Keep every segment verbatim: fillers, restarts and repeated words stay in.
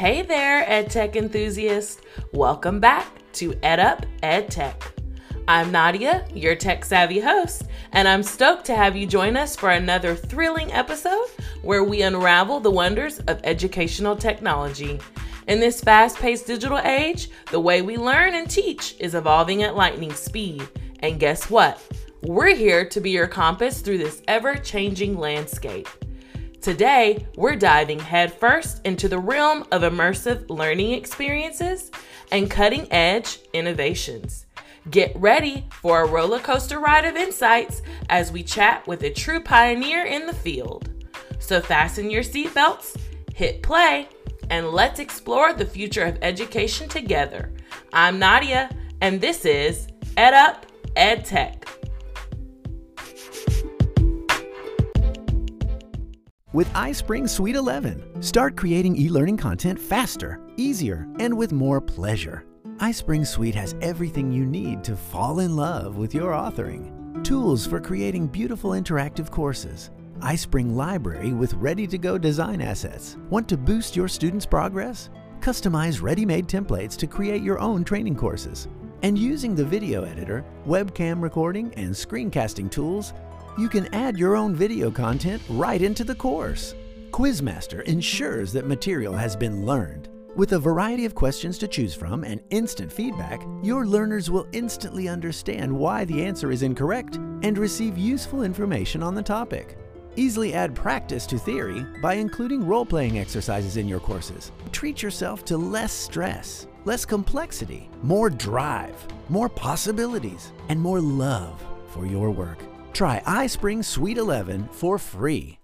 Hey there, EdTech enthusiasts. Welcome back to EdUp EdTech. I'm Nadia, your tech-savvy host, and I'm stoked to have you join us for another thrilling episode where we unravel the wonders of educational technology. In this fast-paced digital age, the way we learn and teach is evolving at lightning speed. And guess what? We're here to be your compass through this ever-changing landscape. Today, we're diving headfirst into the realm of immersive learning experiences and cutting-edge innovations. Get ready for a roller coaster ride of insights as we chat with a true pioneer in the field. So fasten your seatbelts, hit play, and let's explore the future of education together. I'm Nadia, and this is EdUp EdTech. With iSpring Suite eleven, start creating e-learning content faster, easier, and with more pleasure. iSpring Suite has everything you need to fall in love with your authoring. Tools for creating beautiful interactive courses. iSpring Library with ready-to-go design assets. Want to boost your students' progress? Customize ready-made templates to create your own training courses. And using the video editor, webcam recording, and screencasting tools, you can add your own video content right into the course. Quizmaster ensures that material has been learned. With a variety of questions to choose from and instant feedback, your learners will instantly understand why the answer is incorrect and receive useful information on the topic. Easily add practice to theory by including role-playing exercises in your courses. Treat yourself to less stress, less complexity, more drive, more possibilities, and more love for your work. Try iSpring Suite eleven for free.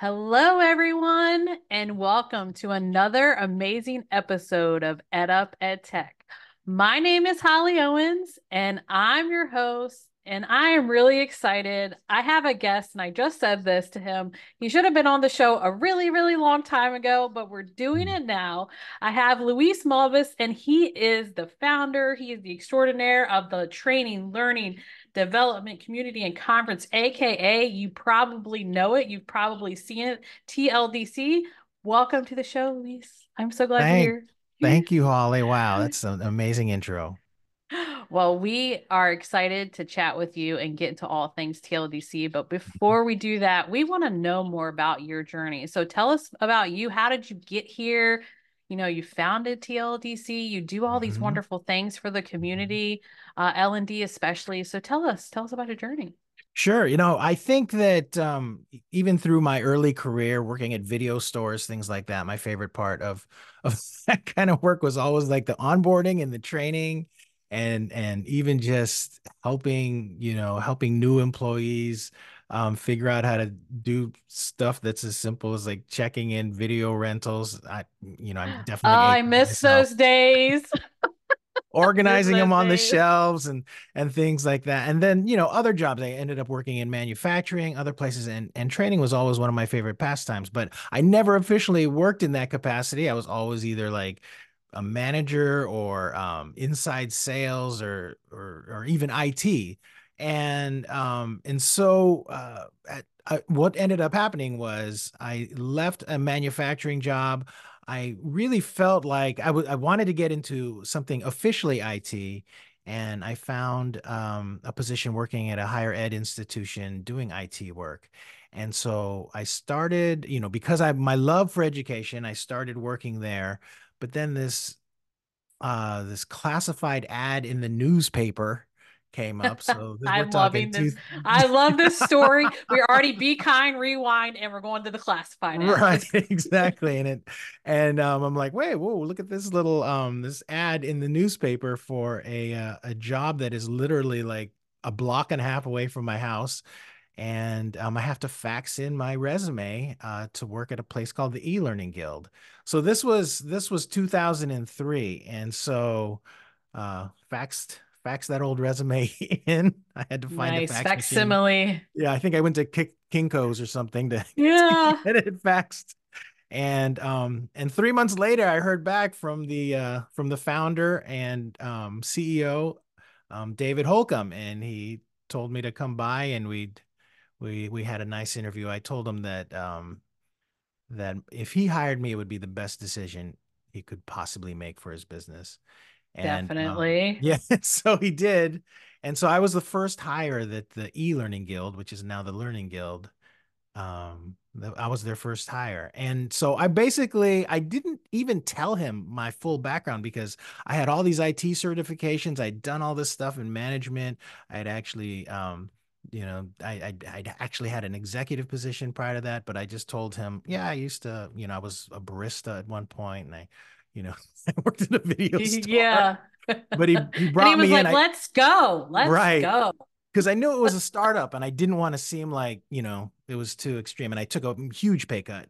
Hello, everyone, and welcome to another amazing episode of EdUp EdTech. My name is Holly Owens, and I'm your host, and I am really excited. I have a guest, and I just said this to him. He should have been on the show a really, really long time ago, but we're doing it now. I have Luis Malbas, and he is the founder. He is the extraordinaire of the Training, Learning, Development Community and Conference, A K A you probably know it. You've probably seen it, T L D C. Welcome to the show, Luis. I'm so glad Thank, you're here. Thank you, Holly. Wow, that's an amazing intro. Well, we are excited to chat with you and get into all things T L D C. But before we do that, we want to know more about your journey. So tell us about you. How did you get here? You know, you founded T L D C. You do all these mm-hmm. wonderful things for the community, uh, L and D especially. So tell us, tell us about your journey. Sure. You know, I think that um, even through my early career working at video stores, things like that, my favorite part of, of that kind of work was always like the onboarding and the training. And and even just helping, you know, helping new employees um, figure out how to do stuff that's as simple as like checking in video rentals. I, you know, I'm definitely. Oh, I miss myself. Those days. Organizing them on the shelves and and things like that. And then, you know, other jobs. I ended up working in manufacturing, other places, and, and training was always one of my favorite pastimes. But I never officially worked in that capacity. I was always either like a manager or um, inside sales or, or, or even I T. And, um, and so uh, at, I, what ended up happening was I left a manufacturing job. I really felt like I, w- I wanted to get into something officially I T. And I found um, a position working at a higher ed institution doing I T work. And so I started, you know, because I, my love for education, I started working there. But then this uh, this classified ad in the newspaper came up. So I'm loving this. Two... I love this story. We're already Be Kind, Rewind, and we're going to the classified ad. Right, exactly. And it, and um, I'm like, wait, whoa, look at this little um, this ad in the newspaper for a uh, a job that is literally like a block and a half away from my house. And um, I have to fax in my resume uh, to work at a place called the eLearning Guild. So this was this was two thousand three, and so uh, faxed faxed that old resume in. I had to find nice. a fax facsimile. Machine. Yeah, I think I went to K- Kinko's or something to, yeah. to get it faxed. And um, and three months later, I heard back from the uh, from the founder and um, C E O um, David Holcomb, and he told me to come by, and we'd. We we had a nice interview. I told him that um, that if he hired me, it would be the best decision he could possibly make for his business. And, definitely. Um, yeah, so he did. And so I was the first hire that the eLearning Guild, which is now the Learning Guild, um, I was their first hire. And so I basically, I didn't even tell him my full background because I had all these I T certifications. I'd done all this stuff in management. I had actually, um, you know, I, I, I'd actually had an executive position prior to that, but I just told him, yeah, I used to, you know, I was a barista at one point and I, you know, I worked in a video store. Yeah. But he, he brought and he was me like, in. Let's I, go. Let's right. go. Because I knew it was a startup and I didn't want to seem like, you know, it was too extreme. And I took a huge pay cut,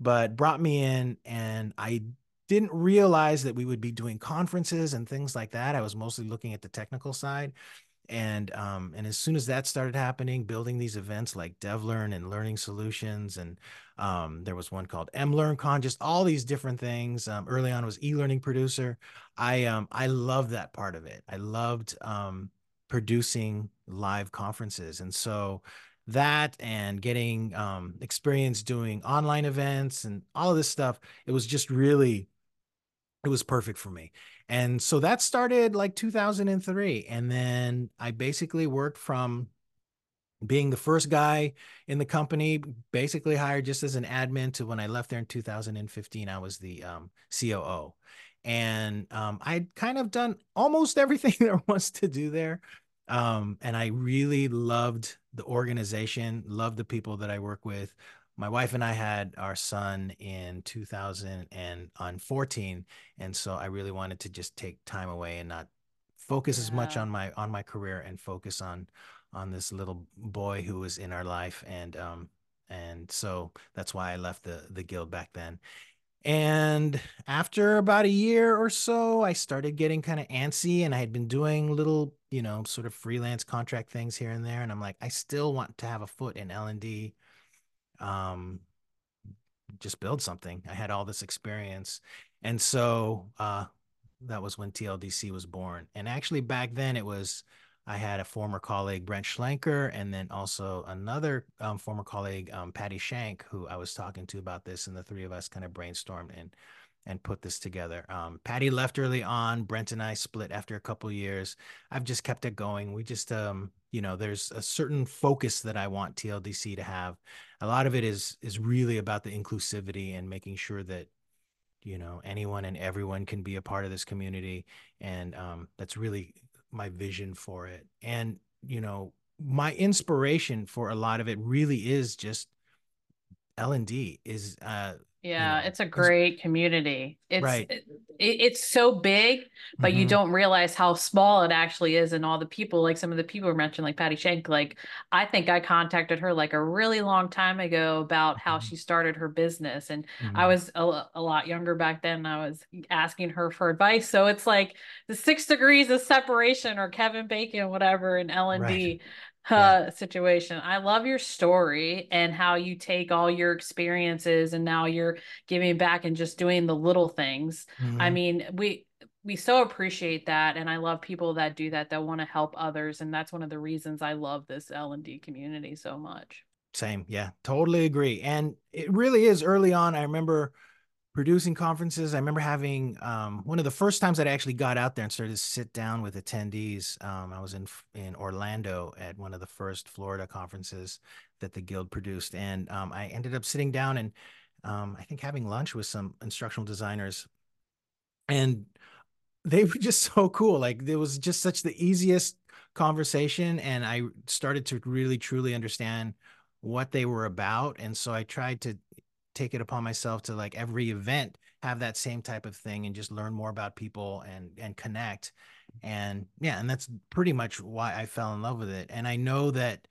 but brought me in and I didn't realize that we would be doing conferences and things like that. I was mostly looking at the technical side. And um, and as soon as that started happening, building these events like DevLearn and Learning Solutions, and um, there was one called MLearnCon, just all these different things. Um, early on was eLearning Producer. I um, I loved that part of it. I loved um, producing live conferences, and so that and getting um, experience doing online events and all of this stuff. It was just really, it was perfect for me. And so that started like two thousand three. And then I basically worked from being the first guy in the company, basically hired just as an admin, to when I left there in two thousand fifteen, I was the um, C O O. And um, I'd kind of done almost everything there was to do there. Um, and I really loved the organization, loved the people that I work with. My wife and I had our son in two thousand fourteen, and so I really wanted to just take time away and not focus yeah. as much on my on my career and focus on on this little boy who was in our life, and um and so that's why I left the the guild back then. And after about a year or so, I started getting kind of antsy, and I had been doing little, you know, sort of freelance contract things here and there, and I'm like, I still want to have a foot in L and D. Um, just build something. I had all this experience. And so, uh, that was when T L D C was born. And actually back then it was, I had a former colleague, Brent Schlenker, and then also another um, former colleague, um, Patty Shank, who I was talking to about this, and the three of us kind of brainstormed and, and put this together. Um, Patty left early on. Brent and I split after a couple of years. I've just kept it going. We just, um, you know, there's a certain focus that I want T L D C to have. A lot of it is is really about the inclusivity and making sure that, you know, anyone and everyone can be a part of this community. And um, that's really my vision for it. And, you know, my inspiration for a lot of it really is just L and D is, uh, yeah, you know, it's a great it's, community. It's right. it, it's so big, but mm-hmm. you don't realize how small it actually is. And all the people, like some of the people mentioned, like Patty Shank, like I think I contacted her like a really long time ago about how mm-hmm. she started her business. And mm-hmm. I was a, a lot younger back then. I was asking her for advice. So it's like the six degrees of separation, or Kevin Bacon, whatever, in L and D. Right. Uh, yeah. situation. I love your story and how you take all your experiences and now you're giving back and just doing the little things. Mm-hmm. I mean, we we so appreciate that, and I love people that do that, that want to help others, and that's one of the reasons I love this L and D community so much. Same, yeah, totally agree. And it really is early on. I remember producing conferences. I remember having um, one of the first times that I actually got out there and started to sit down with attendees. Um, I was in in Orlando at one of the first Florida conferences that the Guild produced. And um, I ended up sitting down and um, I think having lunch with some instructional designers. And they were just so cool. Like, it was just such the easiest conversation. And I started to really, truly understand what they were about. And so I tried to take it upon myself to, like, every event have that same type of thing and just learn more about people and and connect. And yeah, and that's pretty much why I fell in love with it. And I know that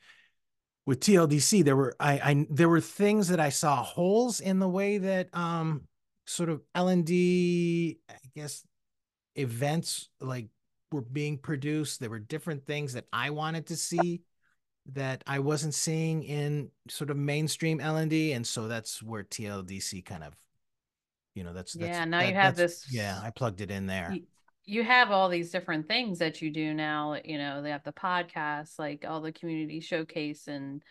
with T L D C there were I, I there were things that I saw holes in the way that um sort of L and D, I guess, events like were being produced. There were different things that I wanted to see that I wasn't seeing in sort of mainstream L and D. And so that's where T L D C kind of, you know, that's, that's yeah, now that, you have this. Yeah, I plugged it in there. You have all these different things that you do now, you know, they have the podcast, like all the community showcase and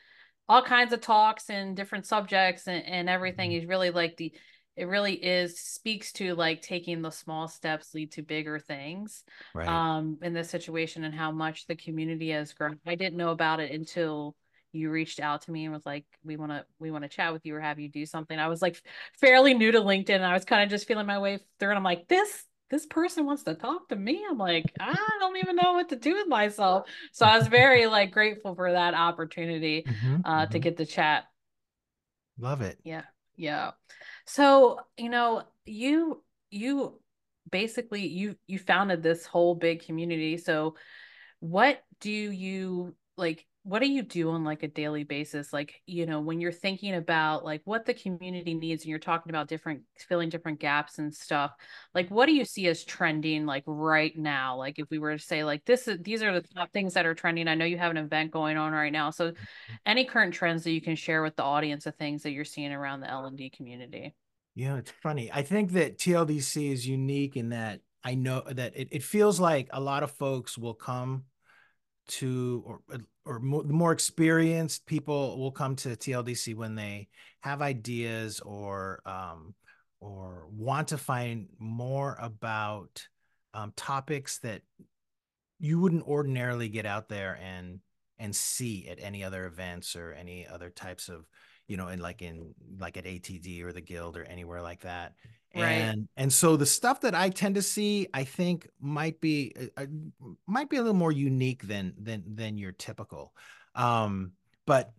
all kinds of talks and different subjects and, and everything. He's really like the, it really is speaks to like taking the small steps lead to bigger things, right. um, in this situation and how much the community has grown. I didn't know about it until you reached out to me and was like, we want to, we want to chat with you or have you do something. I was like fairly new to LinkedIn. And I was kind of just feeling my way through and I'm like, this, this person wants to talk to me. I'm like, I don't even know what to do with myself. So I was very like grateful for that opportunity mm-hmm, uh, mm-hmm. to get to chat. Love it. Yeah. Yeah. So, you know, you, you basically, you, you founded this whole big community. So what do you like, what do you do on like a daily basis? Like, you know, when you're thinking about like what the community needs and you're talking about different, filling different gaps and stuff, like, what do you see as trending like right now? Like if we were to say like, this is, these are the top things that are trending. I know you have an event going on right now. So any current trends that you can share with the audience of things that you're seeing around the L and D community? Yeah, it's funny. I think that T L D C is unique in that I know that it, it feels like a lot of folks will come to, or or more experienced people will come to T L D C when they have ideas or um, or want to find more about um, topics that you wouldn't ordinarily get out there and and see at any other events or any other types of, you know, in like in like at A T D or the Guild or anywhere like that. Right. And and so the stuff that I tend to see, I think might be uh, might be a little more unique than than than your typical. Um, but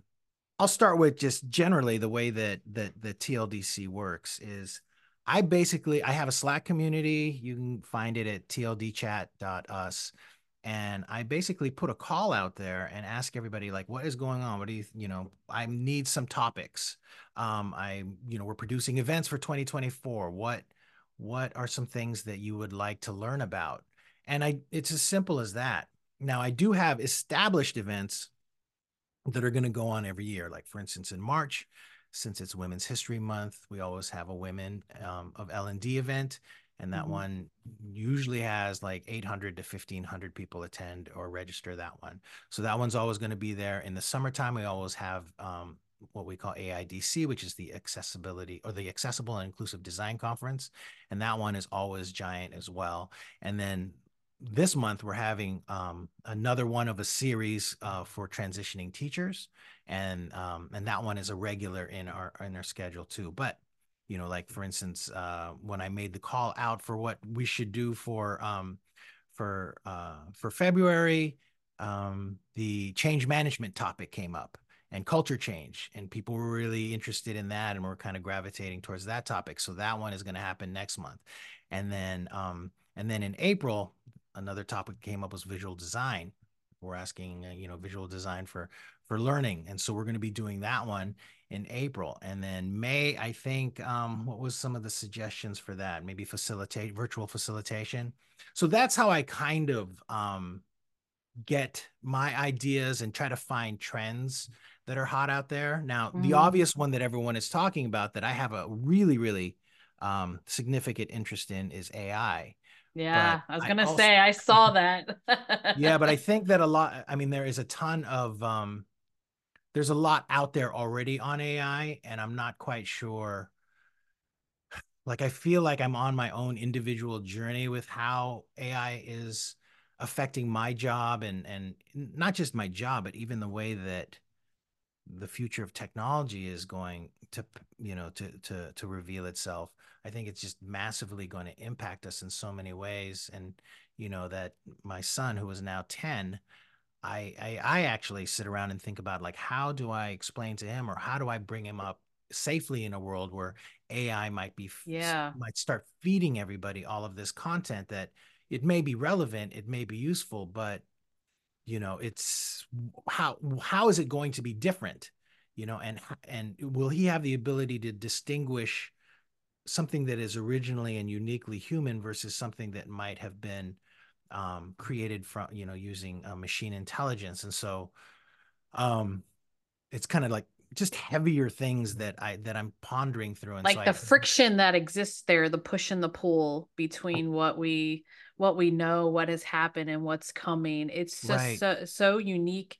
I'll start with just generally the way that that the T L D C works is I basically I have a Slack community. You can find it at T L D chat dot U S, and I basically put a call out there and ask everybody like, what is going on? What do you you know? I need some topics. Um, I, you know, we're producing events for twenty twenty-four. What, what are some things that you would like to learn about? And I, it's as simple as that. Now I do have established events that are going to go on every year. Like for instance, in March, since it's Women's History Month, we always have a Women um, of L and D event. And that mm-hmm. one usually has like eight hundred to fifteen hundred people attend or register that one. So that one's always going to be there. In the summertime, we always have, um, what we call A I D C, which is the accessibility or the accessible and inclusive design conference. And that one is always giant as well. And then this month we're having, um, another one of a series, uh, for transitioning teachers. And, um, and that one is a regular in our, in our schedule too. But, you know, like for instance, uh, when I made the call out for what we should do for, um, for, uh, for February, um, the change management topic came up. And culture change, and people were really interested in that, and we're kind of gravitating towards that topic. So that one is going to happen next month, and then um, and then in April, another topic came up was visual design. We're asking, uh, you know, visual design for for learning, and so we're going to be doing that one in April, and then May. I think um, what was some of the suggestions for that? Maybe facilitate virtual facilitation. So that's how I kind of um, get my ideas and try to find trends that are hot out there. Now, mm-hmm. the obvious one that everyone is talking about that I have a really, really um, significant interest in is A I. Yeah, but I was going to say, I saw that. Yeah, but I think that a lot, I mean, there is a ton of, um, there's a lot out there already on A I, and I'm not quite sure. Like, I feel like I'm on my own individual journey with how A I is affecting my job and, and not just my job, but even the way that the future of technology is going to, you know, to, to, to reveal itself. I think it's just massively going to impact us in so many ways. And, you know, that my son, who is now ten, I, I, I actually sit around and think about like, how do I explain to him or how do I bring him up safely in a world where A I might be, yeah. might start feeding everybody all of this content that it may be relevant, it may be useful, but you know, it's how, how is it going to be different, you know, and, and will he have the ability to distinguish something that is originally and uniquely human versus something that might have been um, created from, you know, using uh, machine intelligence. And so um, it's kind of like just heavier things that I, that I'm pondering through. And like so the I, friction that exists there, the push and the pull between what we, what we know, what has happened and what's coming. It's just right. so, so unique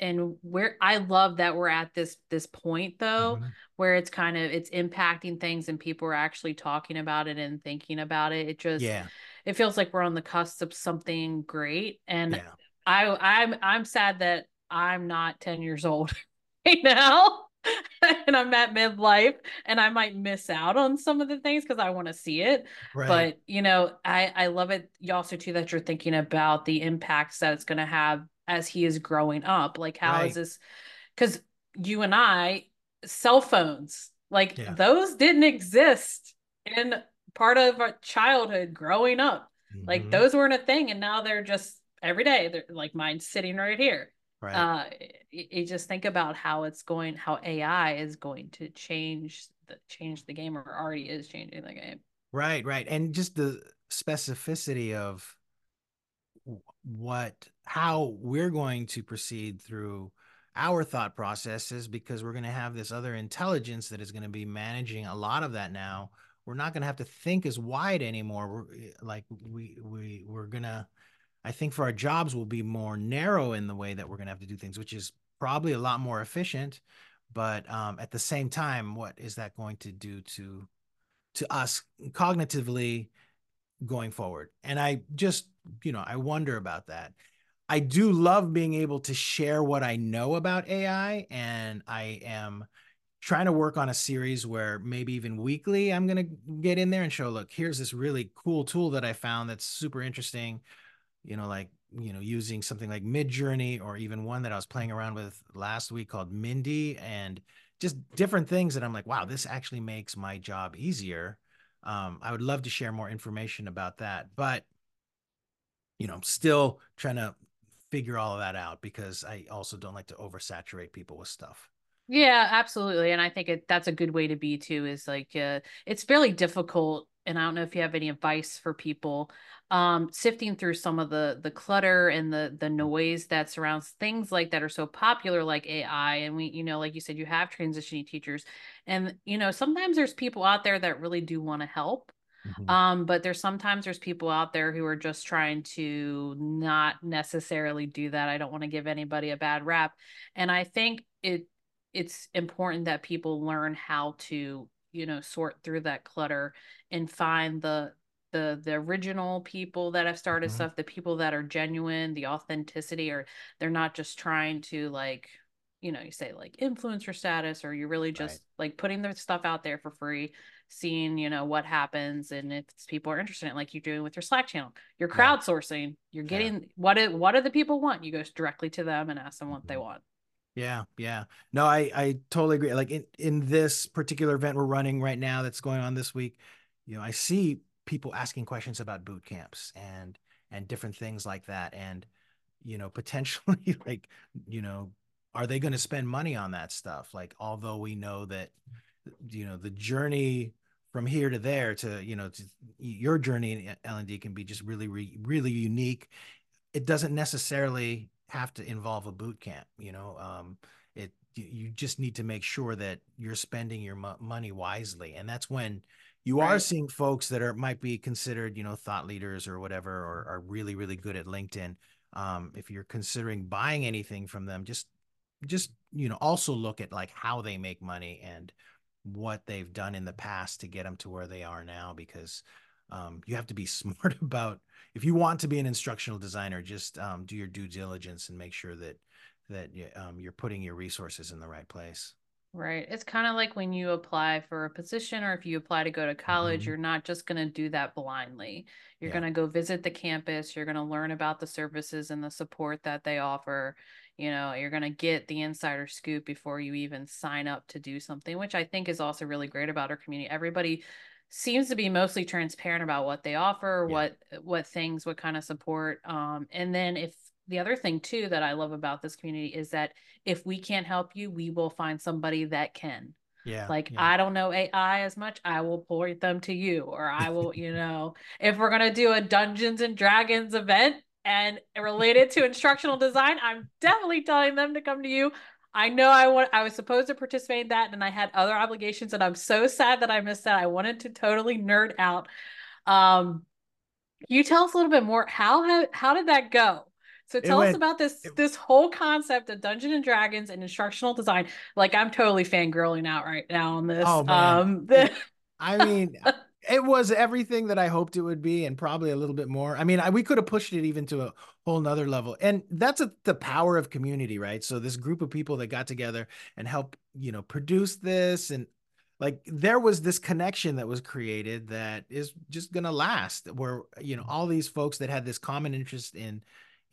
and where I love that we're at this, this point though, mm-hmm. where it's kind of, it's impacting things and people are actually talking about it and thinking about it. It just, yeah. it feels like we're on the cusp of something great. And yeah. I, I'm, I'm sad that I'm not ten years old right now and I'm at midlife and I might miss out on some of the things because I want to see it. Right. But, you know, I, I love it. You also too, that you're thinking about the impacts that it's going to have as he is growing up, like how right. is this, because you and I, cell phones, like yeah. those didn't exist in part of our childhood growing up, mm-hmm. like those weren't a thing. And now they're just every day, they're like mine's sitting right here. Right. Uh, you, you just think about how it's going, how A I is going to change the, change the game, or already is changing the game. Right, right. And just the specificity of what, how we're going to proceed through our thought processes, because we're going to have this other intelligence that is going to be managing a lot of that. Now we're not going to have to think as wide anymore. We're like, we, we, we're going to, I think for our jobs will be more narrow in the way that we're going to have to do things, which is probably a lot more efficient, but um, at the same time, what is that going to do to, to us cognitively going forward? And I just, you know, I wonder about that. I do love being able to share what I know about A I, and I am trying to work on a series where maybe even weekly I'm going to get in there and show, look, here's this really cool tool that I found that's super interesting, you know, like, you know, using something like Midjourney, or even one that I was playing around with last week called Mindy, and just different things that I'm like, wow, this actually makes my job easier. Um, I would love to share more information about that, but, you know, I'm still trying to figure all of that out, because I also don't like to oversaturate people with stuff. Yeah, absolutely. And I think it, that's a good way to be too, is like, uh, it's fairly difficult. And I don't know if you have any advice for people, um, sifting through some of the, the clutter and the, the noise that surrounds things like that are so popular, like A I. And we, you know, like you said, you have transitioning teachers, and, you know, sometimes there's people out there that really do want to help. Mm-hmm. Um, but there's sometimes there's people out there who are just trying to not necessarily do that. I don't want to give anybody a bad rap. And I think it, it's important that people learn how to, you know, sort through that clutter and find the, the, the original people that have started mm-hmm. stuff, the people that are genuine, the authenticity, or they're not just trying to, like, you know, you say like influencer status, or you're really just right. like putting their stuff out there for free, seeing, you know, what happens. And if people are interested in it, like you're doing with your Slack channel, you're crowdsourcing, you're getting yeah. what, it, what do the people want? You go directly to them and ask them what mm-hmm. they want. Yeah. Yeah. No, I, I totally agree. Like in, in this particular event we're running right now, that's going on this week, you know, I see people asking questions about boot camps and, and different things like that. And, you know, potentially like, you know, are they going to spend money on that stuff? Like, although we know that, you know, the journey from here to there to, you know, to your journey in L and D can be just really, really unique. It doesn't necessarily have to involve a boot camp, you know, um, it, you just need to make sure that you're spending your mo money wisely. And that's when you right. are seeing folks that are, might be considered, you know, thought leaders or whatever, or are really, really good at LinkedIn. Um, if you're considering buying anything from them, just, just, you know, also look at like how they make money and what they've done in the past to get them to where they are now, because um, you have to be smart about, if you want to be an instructional designer, just um, do your due diligence and make sure that, that um, you're putting your resources in the right place. Right. It's kind of like when you apply for a position, or if you apply to go to college, mm-hmm. you're not just going to do that blindly. You're yeah. going to go visit the campus. You're going to learn about the services and the support that they offer. You know, you're going to get the insider scoop before you even sign up to do something, which I think is also really great about our community. Everybody seems to be mostly transparent about what they offer, yeah. what, what things, what kind of support. Um, and then if the other thing too, that I love about this community is that if we can't help you, we will find somebody that can. Yeah, like, yeah. I don't know A I as much, I will point them to you, or I will, you know, if we're going to do a Dungeons and Dragons event, and related to instructional design, I'm definitely telling them to come to you. I know I want, I was supposed to participate in that, and I had other obligations, and I'm so sad that I missed that. I wanted to totally nerd out. Um, you tell us a little bit more. How, how, how did that go? So tell went, us about this it, this whole concept of Dungeons and Dragons and instructional design. Like, I'm totally fangirling out right now on this. Oh, man. Um, the I mean, it was everything that I hoped it would be, and probably a little bit more. I mean, I, we could have pushed it even to a whole nother level. And that's a, the power of community, right? So this group of people that got together and helped, you know, produce this, and like, there was this connection that was created that is just going to last, where, you know, all these folks that had this common interest in,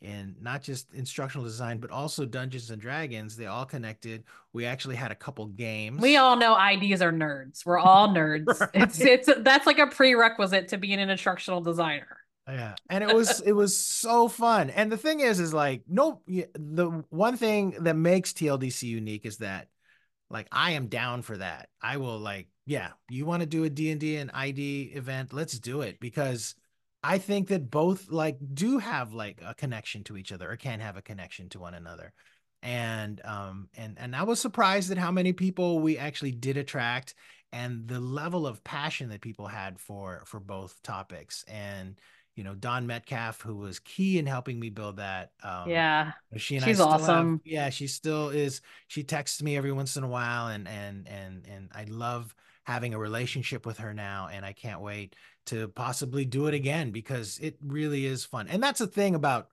in not just instructional design, but also Dungeons and Dragons, they all connected. We actually had a couple games. We all know I Ds are nerds. We're all nerds. Right. It's, it's, that's like a prerequisite to being an instructional designer. Yeah. And it was, it was so fun. And the thing is, is like, no, the one thing that makes T L D C unique is that, like, I am down for that. I will, like, yeah, you want to do a D and D and I D event? Let's do it, because I think that both, like, do have like a connection to each other, or can have a connection to one another. And, um, and, and I was surprised at how many people we actually did attract, and the level of passion that people had for, for both topics. And, you know, Don Metcalf, who was key in helping me build that. Um, yeah, she and she's I still awesome. Have, yeah, she still is. She texts me every once in a while, and and and and I love having a relationship with her now, and I can't wait to possibly do it again, because it really is fun. And that's the thing about,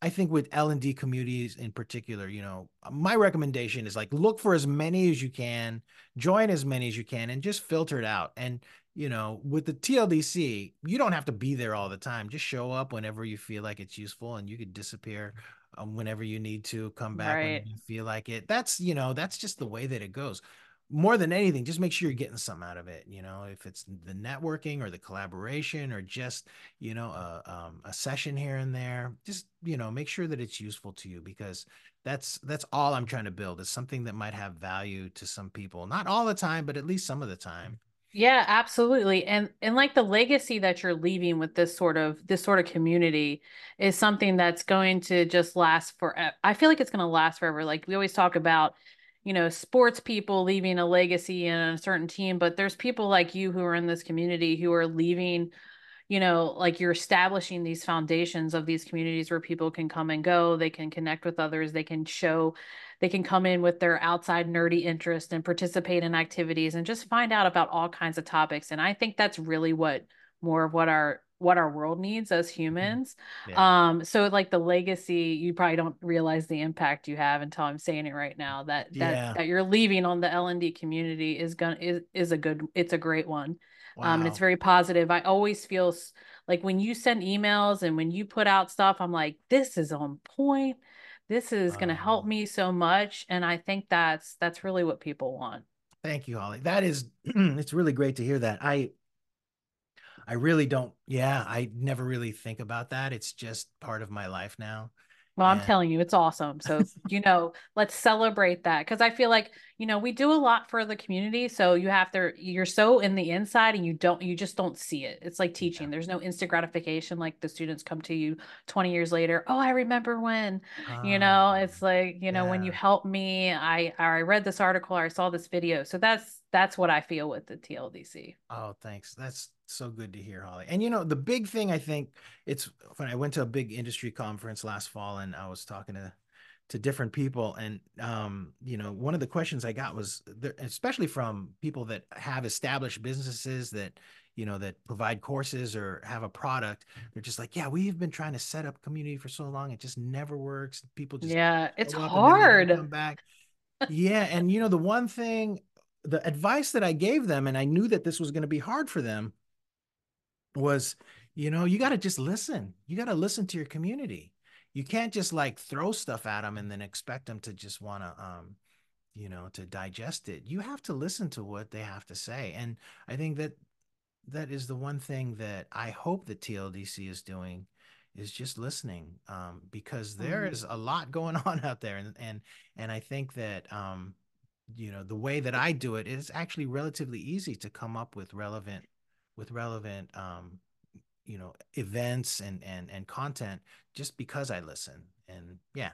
I think, with L and D communities in particular, you know, my recommendation is like, look for as many as you can, join as many as you can, and just filter it out. And, you know, with the T L D C, you don't have to be there all the time. Just show up whenever you feel like it's useful, and you could disappear um, whenever you need to, come back right. when you feel like it. That's, you know, that's just the way that it goes. More than anything, just make sure you're getting something out of it. You know, if it's the networking or the collaboration, or just, you know, a, um, a session here and there, just, you know, make sure that it's useful to you, because that's, that's all I'm trying to build, is something that might have value to some people. Not all the time, but at least some of the time. Yeah, absolutely. And, and like, the legacy that you're leaving with this sort of, this sort of community is something that's going to just last forever. I feel like it's going to last forever. Like, we always talk about, you know, sports people leaving a legacy in a certain team, but there's people like you who are in this community who are leaving, you know, like, you're establishing these foundations of these communities where people can come and go, they can connect with others, they can show, they can come in with their outside nerdy interest and participate in activities and just find out about all kinds of topics. And I think that's really what more of what our what our world needs as humans. Yeah. Um, so like, the legacy, you probably don't realize the impact you have until I'm saying it right now, that, that, yeah. that you're leaving on the L and D community is going to, is, is a good, it's a great one. Wow. Um, and it's very positive. I always feel like when you send emails and when you put out stuff, I'm like, this is on point. This is um, going to help me so much. And I think that's, that's really what people want. Thank you, Holly. That is, it's really great to hear that. I, I really don't. Yeah, I never really think about that. It's just part of my life now. Well, and... I'm telling you, it's awesome. So, you know, let's celebrate that, because I feel like, you know, we do a lot for the community. So you have to, you're so in the inside and you don't, you just don't see it. It's like teaching. Yeah. There's no instant gratification. Like, the students come to you twenty years later. Oh, I remember when, uh, you know, it's like, you know, yeah. when you helped me, I, I read this article, or I saw this video. So that's, that's what I feel with the T L D C. Oh, thanks. That's so good to hear, Holly. And, you know, the big thing, I think it's when I went to a big industry conference last fall, and I was talking to, to different people. And, um, you know, one of the questions I got was, there, especially from people that have established businesses that, you know, that provide courses or have a product, they're just like, yeah, we've been trying to set up community for so long. It just never works. People just, yeah, it's hard. Come back. Yeah. And, you know, the one thing, the advice that I gave them, and I knew that this was going to be hard for them, was, you know, you got to just listen. You got to listen to your community. You can't just like throw stuff at them and then expect them to just want to, um, you know, to digest it. You have to listen to what they have to say. And I think that that is the one thing that I hope the T L D C is doing, is just listening, um, because there is a lot going on out there. And, and, and I think that, um, you know, the way that I do it is actually relatively easy to come up with relevant with relevant, um, you know, events and, and, and content, just because I listen. And yeah.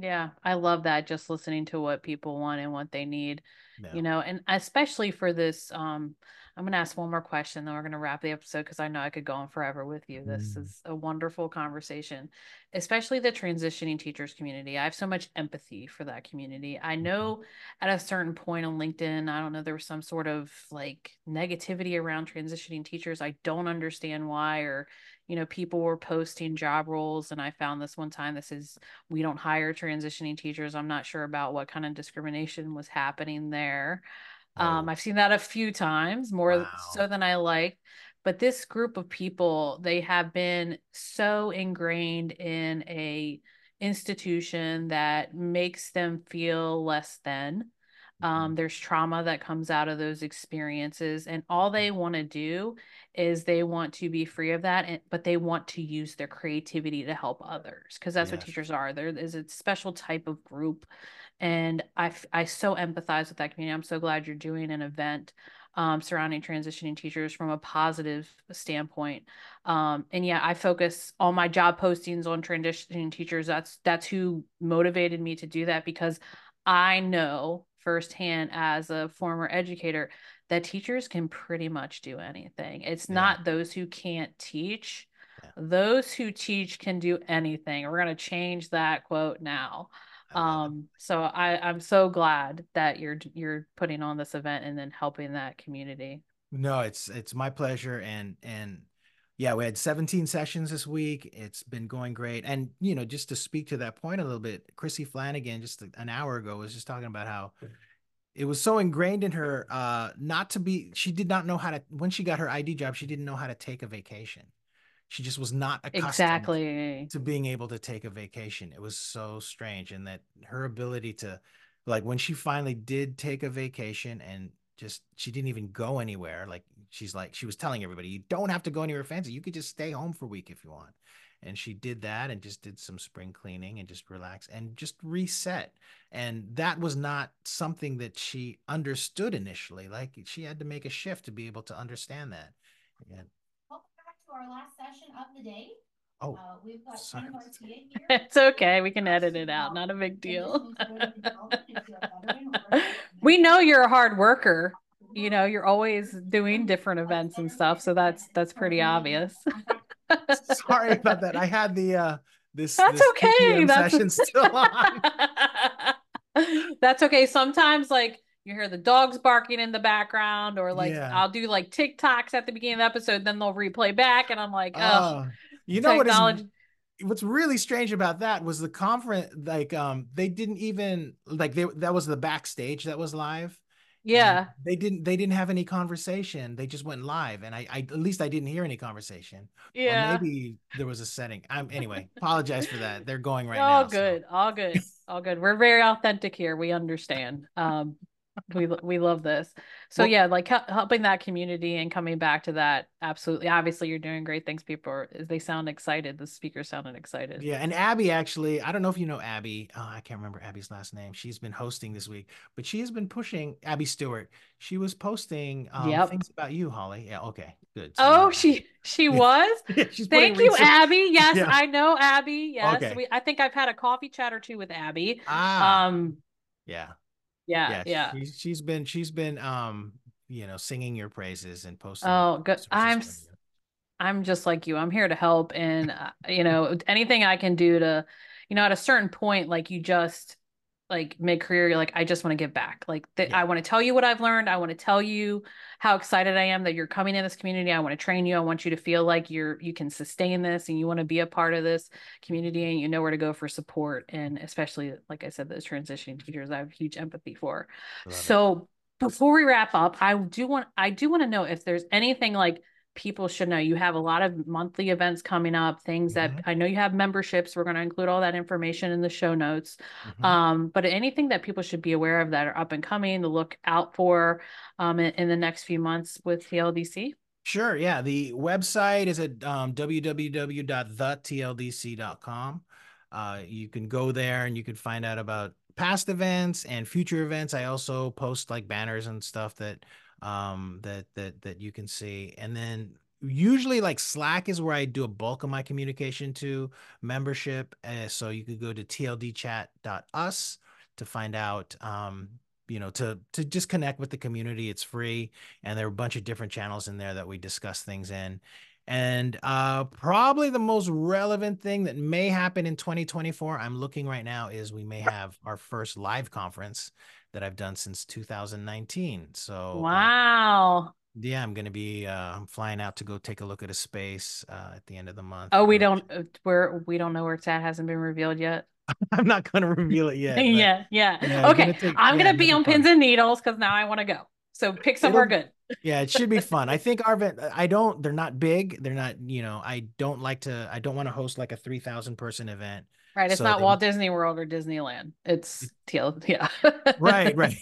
Yeah. I love that. Just listening to what people want and what they need, yeah. you know, and especially for this, um, I'm going to ask one more question, then we're going to wrap the episode because I know I could go on forever with you. This mm-hmm. is a wonderful conversation, especially the transitioning teachers community. I have so much empathy for that community. I know at a certain point on LinkedIn, I don't know, there was some sort of like negativity around transitioning teachers. I don't understand why, or, you know, people were posting job roles. And I found this one time that says, we don't hire transitioning teachers. I'm not sure about what kind of discrimination was happening there. Oh. Um, I've seen that a few times, more wow. so than I like. But this group of people, they have been so ingrained in a institution that makes them feel less than. Um, there's trauma that comes out of those experiences, and all they want to do is they want to be free of that, and, but they want to use their creativity to help others, because that's yes. what teachers are. There is a special type of group, and I, I so empathize with that community. I'm so glad you're doing an event um, surrounding transitioning teachers from a positive standpoint. Um, and yeah, I focus all my job postings on transitioning teachers. That's, that's who motivated me to do that, because I know firsthand as a former educator that teachers can pretty much do anything. It's yeah. not those who can't teach. Yeah. Those who teach can do anything. We're going to change that quote now. Um, so I, I'm so glad that you're, you're putting on this event and then helping that community. No, it's, it's my pleasure. And, and yeah, we had seventeen sessions this week. It's been going great. And, you know, just to speak to that point a little bit, Chrissy Flanagan, just an hour ago, was just talking about how it was so ingrained in her, uh, not to be, she did not know how to, when she got her I D job, she didn't know how to take a vacation. She just was not accustomed exactly. to being able to take a vacation. It was so strange. And that her ability to, like, when she finally did take a vacation and just, she didn't even go anywhere. Like, she's like, she was telling everybody, you don't have to go anywhere fancy. You could just stay home for a week if you want. And she did that and just did some spring cleaning and just relax and just reset. And that was not something that she understood initially. Like, she had to make a shift to be able to understand that. And our last session of the day. Oh, uh, we've got sorry. Here. It's okay. We can edit it out. Not a big deal. We know you're a hard worker. You know, you're always doing different events and stuff. So that's, that's pretty obvious. Sorry about that. I had the, uh, this, that's this okay. That's... session still on. That's okay. Sometimes, like, you hear the dogs barking in the background, or like yeah. I'll do like TikToks at the beginning of the episode, then they'll replay back, and I'm like, oh, uh, you know what is, what's really strange about that was the conference, like um they didn't even like they that was the backstage that was live. Yeah. They didn't they didn't have any conversation. They just went live, and I, I at least I didn't hear any conversation. Yeah. Or maybe there was a setting. I'm anyway, apologize for that. They're going right all now. All good. So. All good. All good. We're very authentic here. We understand. Um we we love this. So well, yeah, like helping that community and coming back to that. Absolutely. Obviously you're doing great things. People are, they sound excited. The speakers sounded excited. Yeah. And Abby, actually, I don't know if you know Abby, uh, I can't remember Abby's last name. She's been hosting this week, but she has been pushing, Abby Stewart. She was posting um, yep. things about you, Holly. Yeah. Okay, good. So oh, she, she was, yeah, thank you, research. Abby. Yes. Yeah. I know Abby. Yes. Okay. We, I think I've had a coffee chat or two with Abby. Ah, um, yeah. Yeah, yeah, yeah. She, she's been, she's been, um, you know, singing your praises and posting. Oh, good. I'm, I'm just like you. I'm here to help, and uh, you know, anything I can do to, you know, at a certain point, like you just, like mid career, you're like, I just want to give back. Like th- yeah. I want to tell you what I've learned. I want to tell you how excited I am that you're coming in this community. I want to train you. I want you to feel like you're, you can sustain this, and you want to be a part of this community, and you know where to go for support. And especially, like I said, those transitioning teachers, I have huge empathy for. Love so it. Before we wrap up, I do want, I do want to know if there's anything like people should know. You have a lot of monthly events coming up, things mm-hmm. that I know you have memberships. We're going to include all that information in the show notes. Mm-hmm. Um, but anything that people should be aware of that are up and coming to look out for um, in, in the next few months with T L D C? Sure. Yeah. The website is at um, w w w dot the t l d c dot com. Uh, you can go there and you can find out about past events and future events. I also post like banners and stuff that um that that that you can see. And then usually like Slack is where I do a bulk of my communication to membership, uh, so you could go to t l d chat dot u s to find out um you know, to, to just connect with the community. It's free. And there are a bunch of different channels in there that we discuss things in. And uh, probably the most relevant thing that may happen in twenty twenty-four, I'm looking right now, is we may have our first live conference that I've done since two thousand nineteen. So wow. Um, yeah, I'm going to be uh, I'm flying out to go take a look at a space uh, at the end of the month. Oh, we don't we're we don't know where it's at. Hasn't been revealed yet. I'm not going to reveal it yet. yeah, yeah. yeah. Okay, I'm going to I'm yeah, gonna be on pins and needles because now I want to go. So pick somewhere It'll, good. Yeah, it should be fun. I think our event, I don't, they're not big. They're not, you know, I don't like to, I don't want to host like a three thousand person event. Right. It's so not they, Walt Disney World or Disneyland. It's T L D C. Yeah. Right. Right.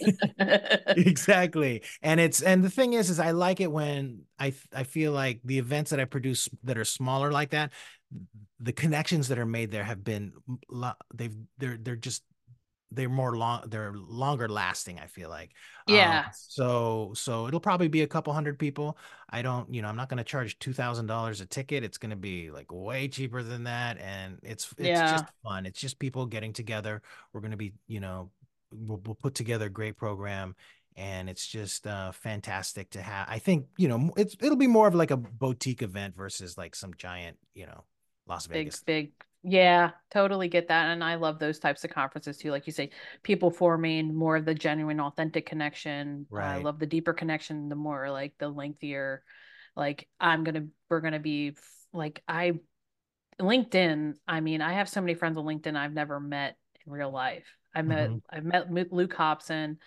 Exactly. And it's, and the thing is, is I like it when I, I feel like the events that I produce that are smaller like that, the connections that are made there have been, they've, they're, they're just, they're more long, they're longer lasting, I feel like. Yeah. Um, so, so it'll probably be a couple hundred people. I don't, you know, I'm not going to charge two thousand dollars a ticket. It's going to be like way cheaper than that. And it's, it's yeah. just fun. It's just people getting together. We're going to be, you know, we'll, we'll put together a great program, and it's just uh, fantastic to have. I think, you know, it's, it'll be more of like a boutique event versus like some giant, you know, Las Vegas. Big, big. Yeah, totally get that. And I love those types of conferences too. Like you say, people forming more of the genuine, authentic connection. Right. I love the deeper connection, the more like the lengthier, like I'm going to, we're going to be like, I, LinkedIn. I mean, I have so many friends on LinkedIn I've never met in real life. I met, mm-hmm. I've met Luke Hobson.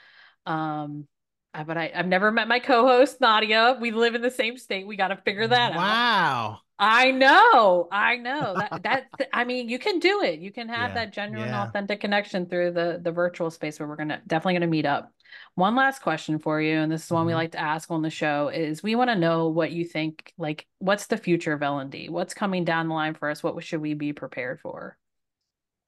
Um, I, but I, I've never met my co-host Nadia. We live in the same state. We got to figure that wow. out. Wow. I know, I know that, that, I mean, you can do it. You can have yeah, that genuine, yeah. authentic connection through the, the virtual space where we're going to definitely going to meet up. One last question for you. And this is one mm-hmm. we like to ask on the show is we want to know what you think, like, what's the future of L and D? What's coming down the line for us? What should we be prepared for?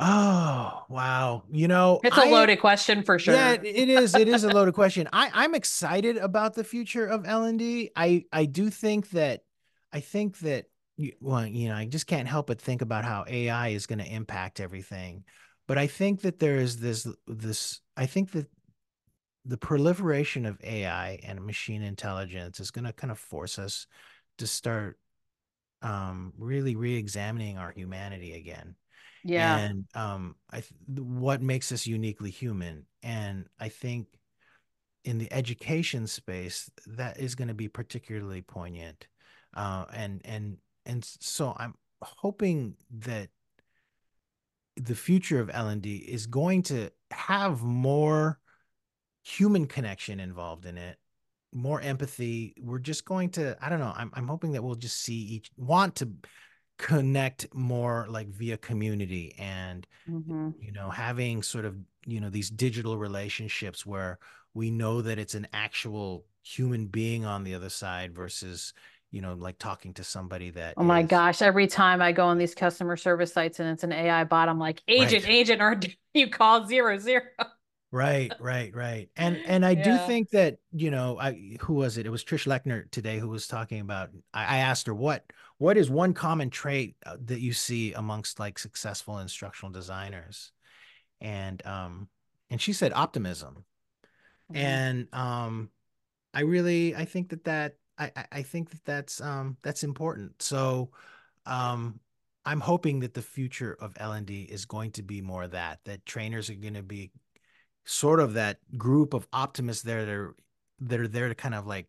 Oh, wow. You know, it's a I, loaded question for sure. Yeah, it is. It is a loaded question. I, I'm excited about the future of L and D. I, I do think that, I think that, well, you know, I just can't help but think about how A I is going to impact everything. But I think that there is this, this, I think that the proliferation of A I and machine intelligence is going to kind of force us to start um, really re-examining our humanity again. Yeah. And um, I, what makes us uniquely human. And I think in the education space, that is going to be particularly poignant. Uh, and, and, And so I'm hoping that the future of L and D is going to have more human connection involved in it, more empathy. We're just going to, I don't know, I'm, I'm hoping that we'll just see each, want to connect more like via community and, mm-hmm. you know, having sort of, you know, these digital relationships where we know that it's an actual human being on the other side versus, you know, like talking to somebody that. Oh my is... gosh. Every time I go on these customer service sites and it's an A I bot, I'm like, agent, right. agent, or you call zero, zero. Right, right, right. And, and I yeah. do think that, you know, I, who was it? It was Trish Lechner today who was talking about, I, I asked her, what, what is one common trait that you see amongst like successful instructional designers? And, um, and she said optimism. Mm-hmm. And, um, I really, I think that that, I, I think that that's, um, that's important. So um, I'm hoping that the future of L and D is going to be more of that, that trainers are going to be sort of that group of optimists there that are, that are there to kind of like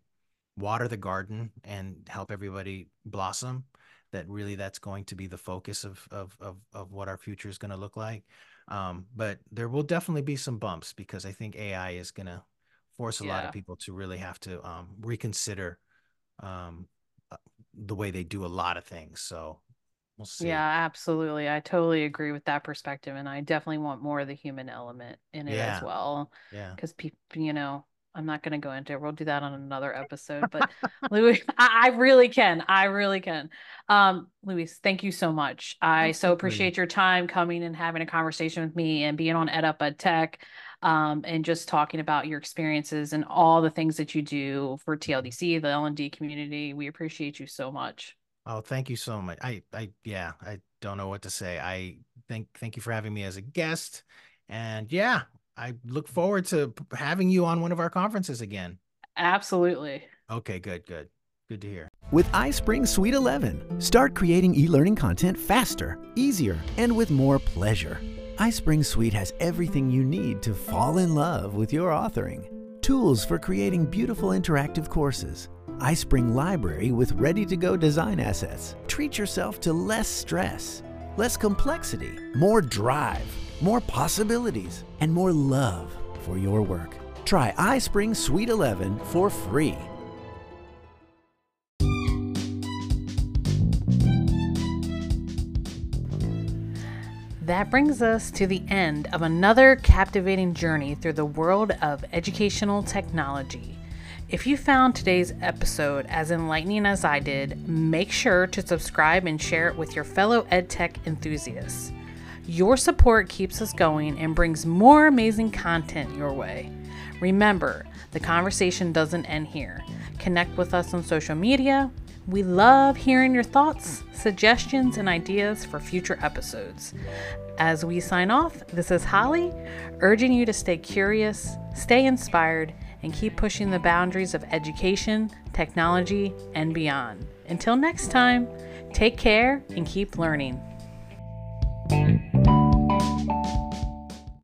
water the garden and help everybody blossom, that really that's going to be the focus of, of, of, of what our future is going to look like. Um, but there will definitely be some bumps because I think A I is going to force a yeah. lot of people to really have to um, reconsider um the way they do a lot of things. So we'll see. Yeah, absolutely. I totally agree with that perspective, and I definitely want more of the human element in it yeah. as well. Yeah, because people, you know, I'm not going to go into it. We'll do that on another episode, but Luis, I, I really can. I really can. Um, Luis, thank you so much. I Absolutely. so appreciate your time coming and having a conversation with me and being on EdUp EdTech, um, and just talking about your experiences and all the things that you do for T L D C, the L and D community. We appreciate you so much. Oh, thank you so much. I, I, yeah, I don't know what to say. I thank, thank you for having me as a guest, and yeah, I look forward to having you on one of our conferences again. Absolutely. Okay, good, good. Good to hear. With iSpring Suite eleven, start creating e-learning content faster, easier, and with more pleasure. iSpring Suite has everything you need to fall in love with your authoring. Tools for creating beautiful interactive courses, iSpring Library with ready-to-go design assets. Treat yourself to less stress, less complexity, more drive, more possibilities, and more love for your work. Try iSpring Suite eleven for free. That brings us to the end of another captivating journey through the world of educational technology. If you found today's episode as enlightening as I did, make sure to subscribe and share it with your fellow EdTech enthusiasts. Your support keeps us going and brings more amazing content your way. Remember, the conversation doesn't end here. Connect with us on social media. We love hearing your thoughts, suggestions, and ideas for future episodes. As we sign off, this is Holly, urging you to stay curious, stay inspired, and keep pushing the boundaries of education, technology, and beyond. Until next time, take care and keep learning.